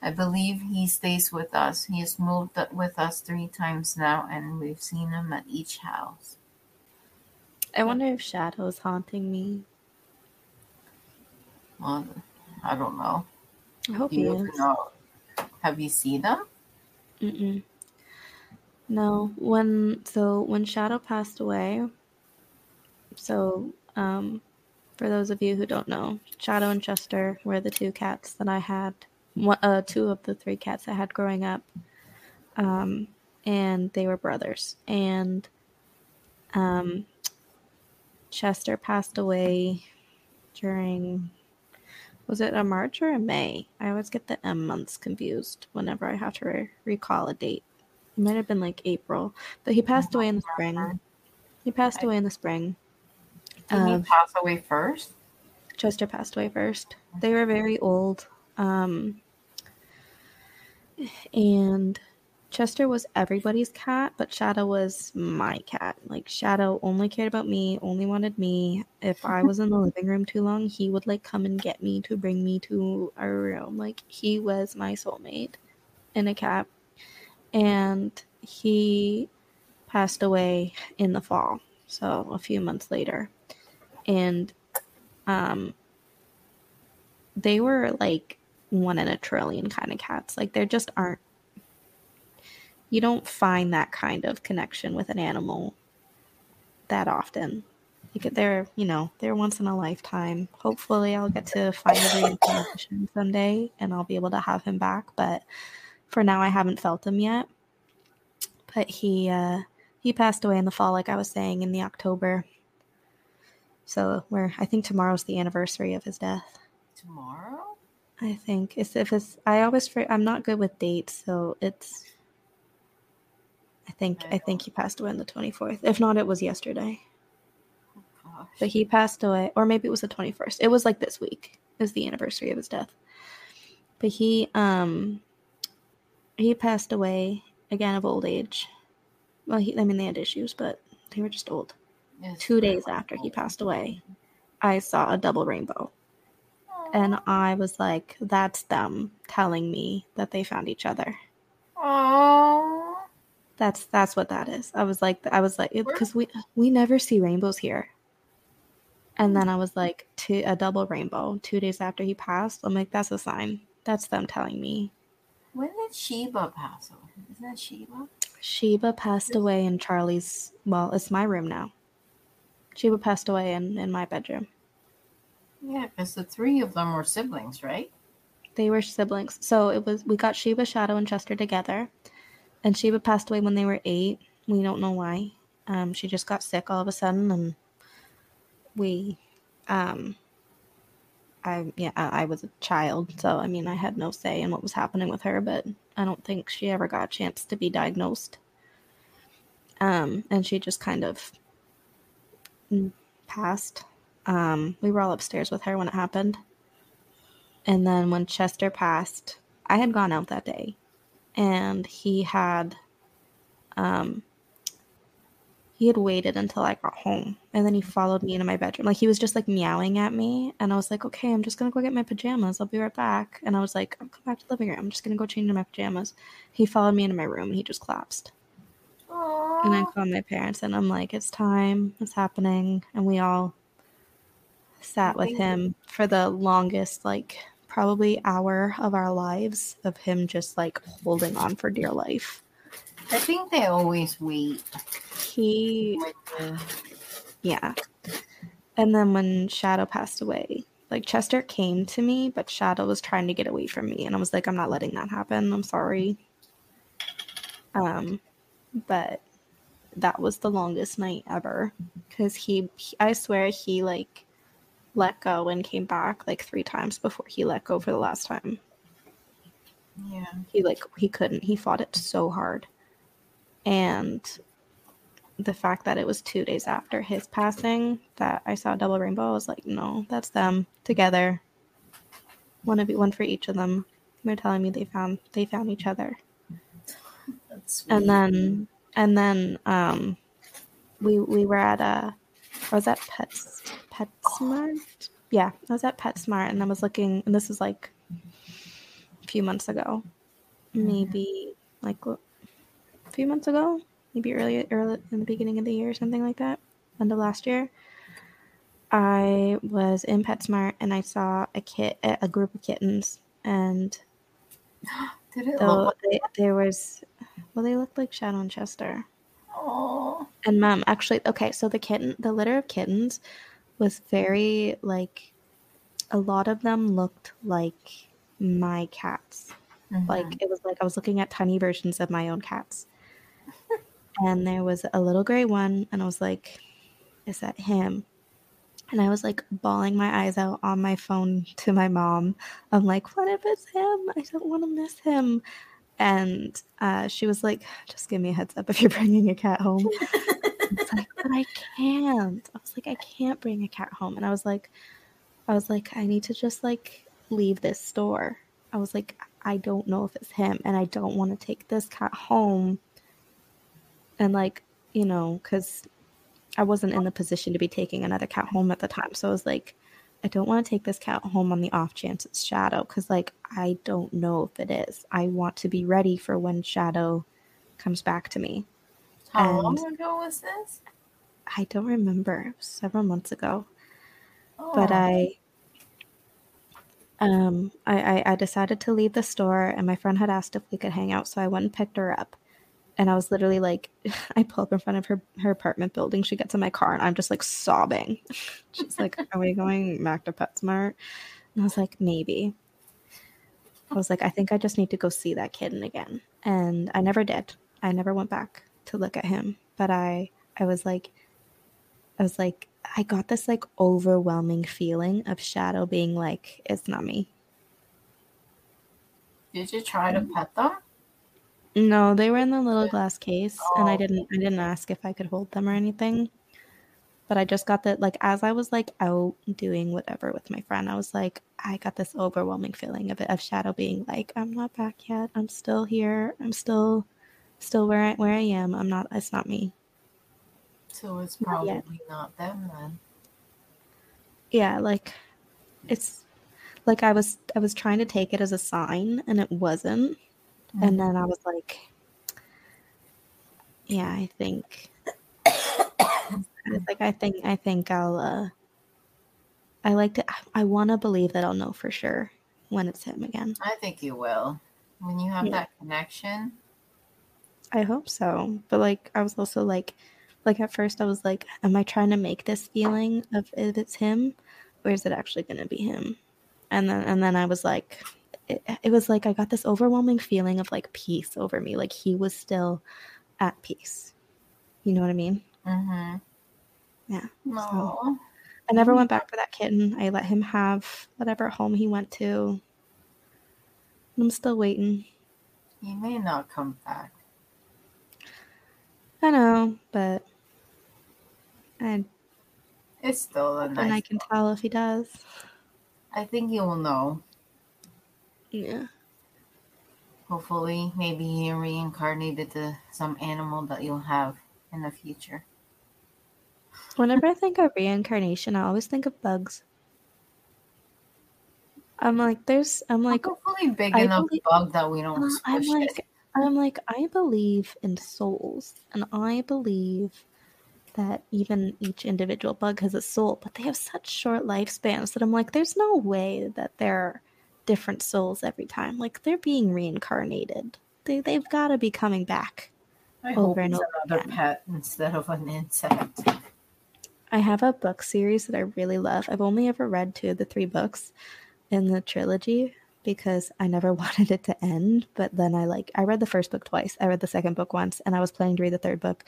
I believe he stays with us. He has moved with us three times now, and we've seen him at each house. I wonder if Shadow's haunting me. Well, I don't know. I hope he is. Know? Have you seen him? Mm-mm. No. When so when Shadow passed away, so um, for those of you who don't know, Shadow and Chester were the two cats that I had. One, uh, two of the three cats I had growing up, um, and they were brothers. And um, Chester passed away during, was it a March or a May? I always get the M months confused whenever I have to re- recall a date. It might have been like April, but he passed away in the spring. He passed away in the spring. Did um, he pass away first? Chester passed away first. They were very old. Um, and Chester was everybody's cat, but Shadow was my cat. Like, Shadow only cared about me, only wanted me. If I was in the living room too long, he would, like, come and get me to bring me to our room. Like, he was my soulmate in a cat. And he passed away in the fall, so a few months later. And, um, they were, like, one in a trillion kind of cats. Like, there just aren't, you don't find that kind of connection with an animal that often. Like, they're, you know, they're once in a lifetime. Hopefully I'll get to find a reincarnation someday and I'll be able to have him back, but for now I haven't felt him yet. But he uh he passed away in the fall, like I was saying, in the October. So we're, I think tomorrow's the anniversary of his death. Tomorrow? I think it's if it's. I always. I'm not good with dates, so it's. I think. I, I think he passed away on the twenty-fourth. If not, it was yesterday. Oh gosh. But he passed away, or maybe it was the twenty-first. It was like this week. It was the anniversary of his death. But he, um. He passed away again of old age. Well, he. I mean, they had issues, but they were just old. Yes, Two days after old. He passed away, I saw a double rainbow. And I was like, that's them telling me that they found each other. Aww. That's that's what that is. I was like, I was like, because we we never see rainbows here. And then I was like, two, a double rainbow two days after he passed. I'm like, that's a sign. That's them telling me. When did Sheba pass away? Isn't that Sheba? Sheba passed away in Charlie's, well, it's my room now. Sheba passed away in, in my bedroom. Yeah, because the three of them were siblings, right? They were siblings. So it was, we got Sheba, Shadow, and Chester together. And Sheba passed away when they were eight. We don't know why. Um, she just got sick all of a sudden, and we, um, I yeah, I, I was a child, so I mean, I had no say in what was happening with her. But I don't think she ever got a chance to be diagnosed. Um, and she just kind of passed. Um, we were all upstairs with her when it happened. And then when Chester passed, I had gone out that day, and he had, um, he had waited until I got home, and then he followed me into my bedroom. Like, he was just, like, meowing at me, and I was like, okay, I'm just gonna go get my pajamas. I'll be right back. And I was like, I'll come back to the living room. I'm just gonna go change into my pajamas. He followed me into my room, and he just collapsed. Aww. And I called my parents, and I'm like, it's time. It's happening. And we all sat with him for the longest, like, probably hour of our lives of him just, like, holding on for dear life. I think they always wait. He, yeah. And then when Shadow passed away, like, Chester came to me, but Shadow was trying to get away from me, and I was like, I'm not letting that happen. I'm sorry. Um, but that was the longest night ever, because he, he, I swear, he, like, let go and came back like three times before he let go for the last time. Yeah. He like he couldn't. He fought it so hard. And the fact that it was two days after his passing that I saw Double Rainbow, I was like, no, that's them together. One of one for each of them. They're telling me they found they found each other. That's sweet. And then and then um we we were at a I was at Pets PetSmart. Yeah, I was at PetSmart, and I was looking, and this is like a few months ago, maybe like a few months ago, maybe early, early in the beginning of the year or something like that, end of last year. I was in PetSmart, and I saw a kit, a group of kittens, and Did it look they, there was, well, they looked like Shadow and Chester. Aww. And Mom, actually, okay, so the kitten, the litter of kittens was very, like, a lot of them looked like my cats. Mm-hmm. Like, it was like I was looking at tiny versions of my own cats. And there was a little gray one, and I was like, is that him? And I was, like, bawling my eyes out on my phone to my mom. I'm like, what if it's him? I don't want to miss him. And uh, she was like, just give me a heads up if you're bringing a cat home. It's like, but I can't. I was like, I can't bring a cat home. And I was like, I was like, I need to just, like, leave this store. I was like, I don't know if it's him, and I don't want to take this cat home. And, like, you know, because I wasn't in the position to be taking another cat home at the time. So I was like, I don't want to take this cat home on the off chance it's Shadow, because, like, I don't know if it is. I want to be ready for when Shadow comes back to me. How and long ago was this? I don't remember. It was several months ago. Oh. But I, um, I, I, I decided to leave the store, and my friend had asked if we could hang out, so I went and picked her up. And I was literally like, I pull up in front of her, her apartment building. She gets in my car, and I'm just, like, sobbing. She's like, are we going back to PetSmart? And I was like, maybe. I was like, I think I just need to go see that kitten again. And I never did. I never went back to look at him. But I, I was like, I was like, I got this, like, overwhelming feeling of Shadow being like, it's not me. Did you try to pet them? No, they were in the little glass case, oh. and I didn't I didn't ask if I could hold them or anything. But I just got that, like, as I was, like, out doing whatever with my friend, I was like, I got this overwhelming feeling of it, of Shadow being like, I'm not back yet. I'm still here. I'm still still where I, where I am. I'm not, it's not me. So it's probably not, not them then. Yeah, like, it's, like, I was I was trying to take it as a sign, and it wasn't. And then I was like, yeah, I think, I was like, I think, I think I'll, uh, I like to, I, I want to believe that I'll know for sure when it's him again. I think you will. When you have yeah. that connection. I hope so. But, like, I was also like, like at first I was like, am I trying to make this feeling of if it's him, or is it actually going to be him? And then, and then I was like, it, it was like I got this overwhelming feeling of like peace over me. Like he was still at peace. You know what I mean? Mm-hmm. Yeah. So I never went back for that kitten. I let him have whatever home he went to. I'm still waiting. He may not come back. I know, but I it's still a nice and I can one. Tell if he does. I think he will know. Yeah. Hopefully, maybe he reincarnated to some animal that you'll have in the future. Whenever I think of reincarnation, I always think of bugs. I'm like, there's, I'm like, hopefully big I enough believe, bug that we don't. Uh, I'm like, it. I'm like, I believe in souls, and I believe that even each individual bug has a soul, but they have such short lifespans that I'm like, there's no way that they're different souls every time. Like they're being reincarnated. They they've got to be coming back. I over hope and it's over another again. Pet instead of an insect. I have a book series that I really love. I've only ever read two of the three books in the trilogy because I never wanted it to end. But then I like I read the first book twice. I read the second book once, and I was planning to read the third book,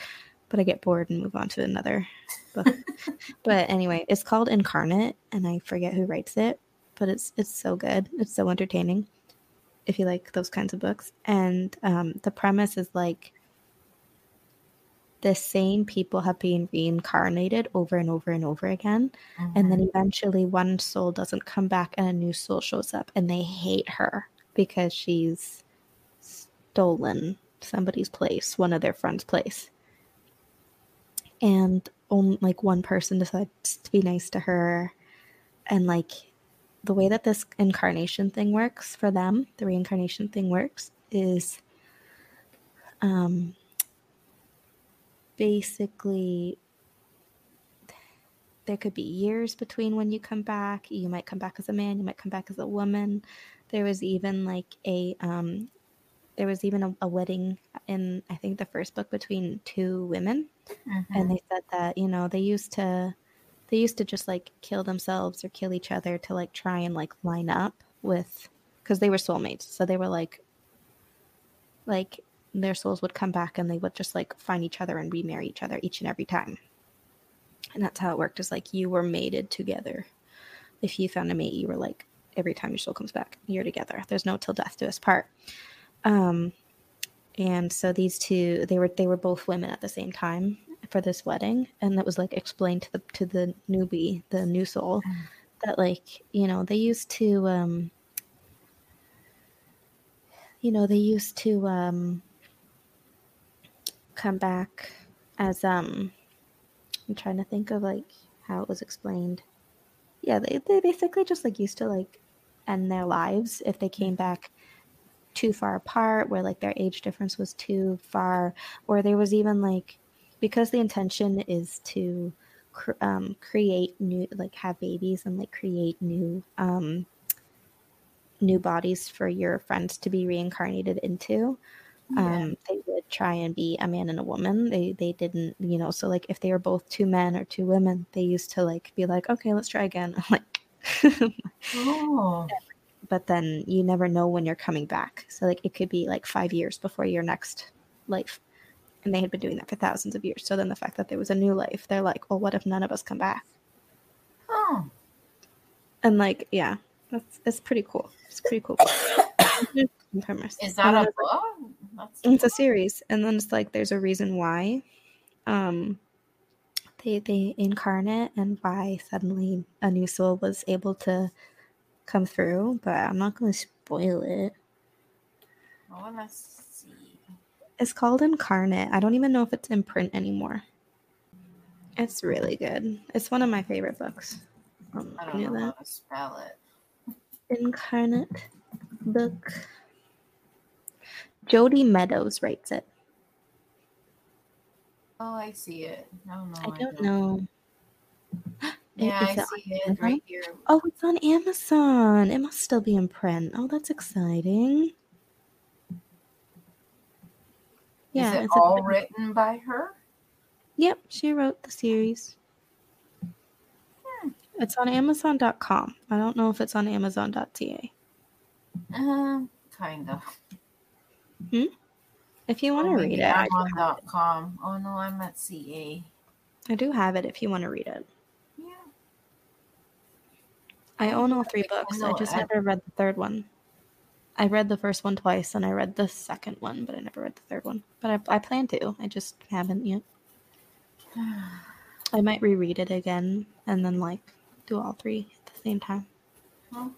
but I get bored and move on to another book. But anyway, it's called Incarnate, and I forget who writes it, but it's it's so good. It's so entertaining if you like those kinds of books. And um, the premise is like the same people have been reincarnated over and over and over again. Mm-hmm. And then eventually one soul doesn't come back and a new soul shows up and they hate her because she's stolen somebody's place, one of their friends' place. And only like one person decides to be nice to her. And like the way that this incarnation thing works for them, the reincarnation thing works is, um, basically, there could be years between when you come back. You might come back as a man. You might come back as a woman. There was even like a, um, there was even a, a wedding in I think the first book between two women, mm-hmm. and they said that you know they used to, they used to just like kill themselves or kill each other to like try and like line up with because they were soulmates. So they were like, like. Their souls would come back and they would just like find each other and remarry each other each and every time. And that's how it worked. Is like you were mated together. If you found a mate, you were like every time your soul comes back, you're together. There's no till death do us part. Um, and so these two, they were they were both women at the same time for this wedding, and it was like explained to the to the newbie, the new soul, that like you know they used to, um, you know they used to. Um, come back as um I'm trying to think of like how it was explained. Yeah, they, they basically just like used to like end their lives if they came back too far apart where like their age difference was too far, or there was even like because the intention is to cr- um create new like have babies and like create new um new bodies for your friends to be reincarnated into. Yeah. Um, they would try and be a man and a woman. They they didn't, you know, so like if they were both two men or two women, they used to like be like, okay, let's try again. Like, oh. But then you never know when you're coming back. So like it could be like five years before your next life. And they had been doing that for thousands of years. So then the fact that there was a new life, they're like, well, what if none of us come back? Oh. And like, yeah, that's, that's pretty cool. It's pretty cool. Premise. Is that a book? That's it's a series, and then it's like there's a reason why um they they incarnate and why suddenly a new soul was able to come through, but I'm not going to spoil it. I want to see. It's called Incarnate. I don't even know if it's in print anymore. It's really good. It's one of my favorite books. Um, I don't know that. How to spell it. Incarnate book. Jody Meadows writes it. Oh, I see it. I don't know. I don't know. Yeah, I see it right here. Oh, it's on Amazon. It must still be in print. Oh, that's exciting. Yeah, is it all written by her? Yep, she wrote the series. Hmm. It's on Amazon dot com. I don't know if it's on Amazon dot c a. Um, uh, kind of. Hmm? If you want to read it. I'm on .com. Oh, no, I'm at C A. I do have it if you want to read it. Yeah. I own all three books. I, I just I... never read the third one. I read the first one twice, and I read the second one, but I never read the third one. But I, I plan to. I just haven't yet. I might reread it again and then, like, do all three at the same time. Oh,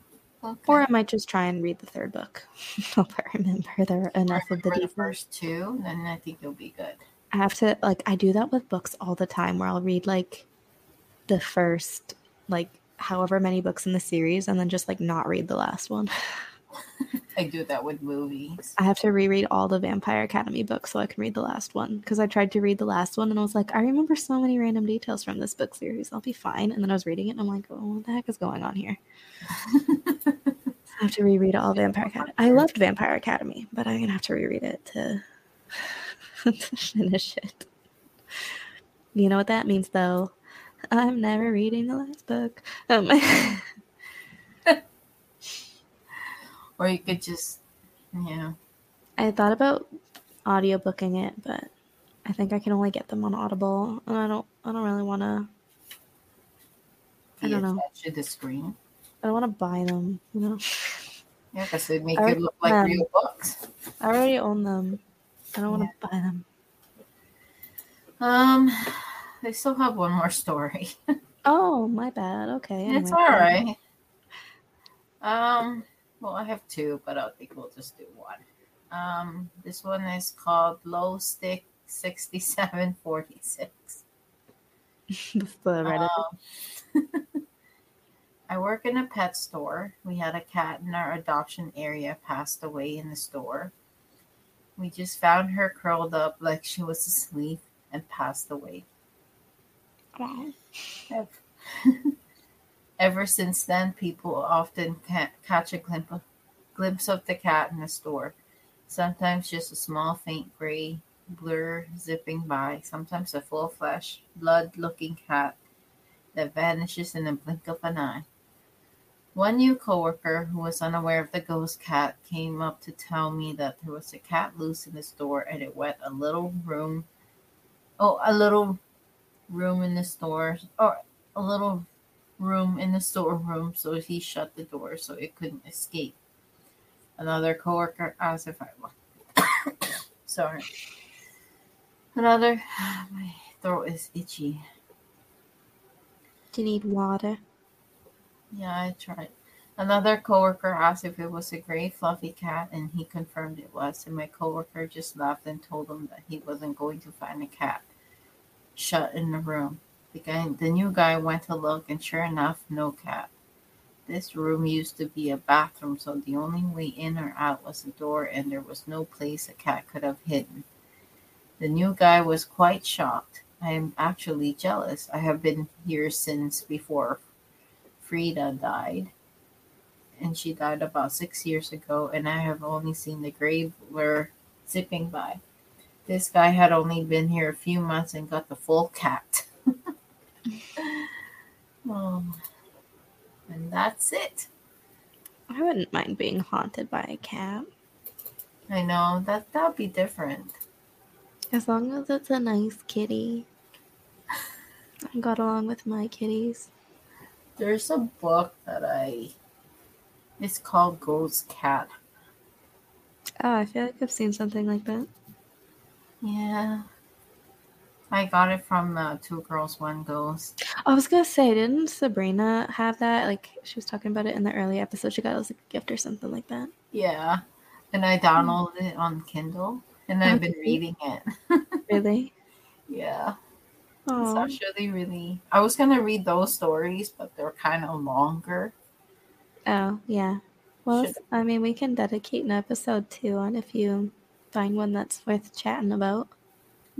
okay. Or I might just try and read the third book. Hope I remember there are enough of the, the first two, then I think you'll be good. I have to, like, I do that with books all the time where I'll read, like, the first, like, however many books in the series and then just, like, not read the last one. I do that with movies. I have to reread all the Vampire Academy books so I can read the last one. Because I tried to read the last one and I was like, I remember so many random details from this book series. I'll be fine. And then I was reading it and I'm like, oh, what the heck is going on here? I have to reread all Vampire Academy. I loved Vampire Academy, but I'm going to have to reread it to, to finish it. You know what that means, though? I'm never reading the last book. Um Or you could just, yeah. I thought about audiobooking it, but I think I can only get them on Audible, and I don't, I don't really want to. I don't know. To the screen. I don't want to buy them, you know. Yeah, because they make it look like real books. I already own them. I don't want to buy them. Um, they still have one more story. Oh, my bad. Okay, anyway. It's all right. Um. Well, I have two, but I think we'll just do one. Um, this one is called Low Stick sixty-seven forty-six. um, I work in a pet store. We had a cat in our adoption area passed away in the store. We just found her curled up like she was asleep and passed away. Wow. Ever since then, people often can't catch a glimpse of, glimpse of the cat in the store. Sometimes just a small, faint gray blur zipping by. Sometimes a full-flesh, blood-looking cat that vanishes in a blink of an eye. One new coworker who was unaware of the ghost cat came up to tell me that there was a cat loose in the store, and it went a little room. Oh, a little room in the store, or a little. room in the storeroom, so he shut the door so it couldn't escape. Another coworker asked if I want. Sorry. Another. My throat is itchy. Do you need water? Yeah, I tried. Another coworker asked if it was a gray fluffy cat, and he confirmed it was. And my coworker just laughed and told him that he wasn't going to find a cat shut in the room. The, guy, the new guy went to look, and sure enough, no cat. This room used to be a bathroom, so the only way in or out was a door, and there was no place a cat could have hidden. The new guy was quite shocked. I am actually jealous. I have been here since before Frida died, and she died about six years ago, and I have only seen the gray blur zipping by. This guy had only been here a few months and got the full cat. Oh, and that's it. I wouldn't mind being haunted by a cat. I know that that'd be different. As long as it's a nice kitty. I got along with my kitties. There's a book that I. It's called Ghost Cat. Oh, I feel like I've seen something like that. Yeah. I got it from uh, Two Girls One Ghost. I was gonna say, didn't Sabrina have that? Like she was talking about it in the early episode. She got it as a gift or something like that. Yeah, and I downloaded mm-hmm. it on Kindle, and I've been reading it. Really? Yeah. Aww. It's actually really. I was gonna read those stories, but they're kind of longer. Oh yeah. Well, Should... I mean, we can dedicate an episode to on if you find one that's worth chatting about.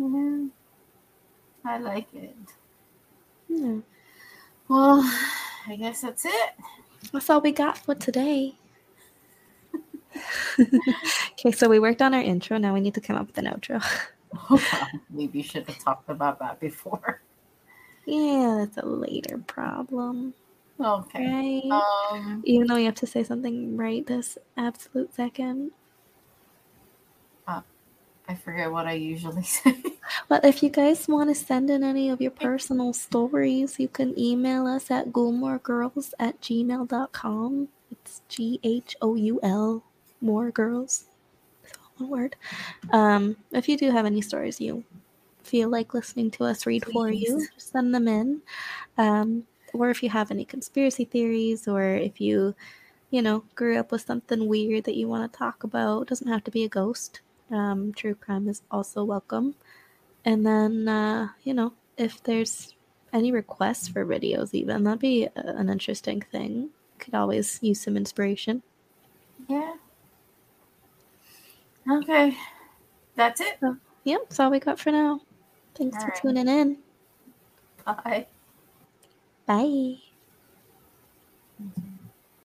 Mm-hmm. I like it. Yeah. Well, I guess that's it. That's all we got for today. Okay, so we worked on our intro. Now we need to come up with an outro. Oh, well, maybe you should have talked about that before. Yeah, that's a later problem. Okay. Right? Um, Even though you have to say something right this absolute second. Uh, I forget what I usually say. Well, if you guys want to send in any of your personal stories, you can email us at ghoulmore girls at gmail dot com. It's G H O U L, more girls. It's all one word. Um, if you do have any stories you feel like listening to us read Please. for you, just send them in. Um, or if you have any conspiracy theories, or if you, you know, grew up with something weird that you want to talk about, it doesn't have to be a ghost. Um, true crime is also welcome. And then, uh, you know, if there's any requests for videos even, that'd be a, an interesting thing. Could always use some inspiration. Yeah. Okay. That's it. So, yeah, that's all we got for now. Thanks all for right. tuning in. Bye. Bye.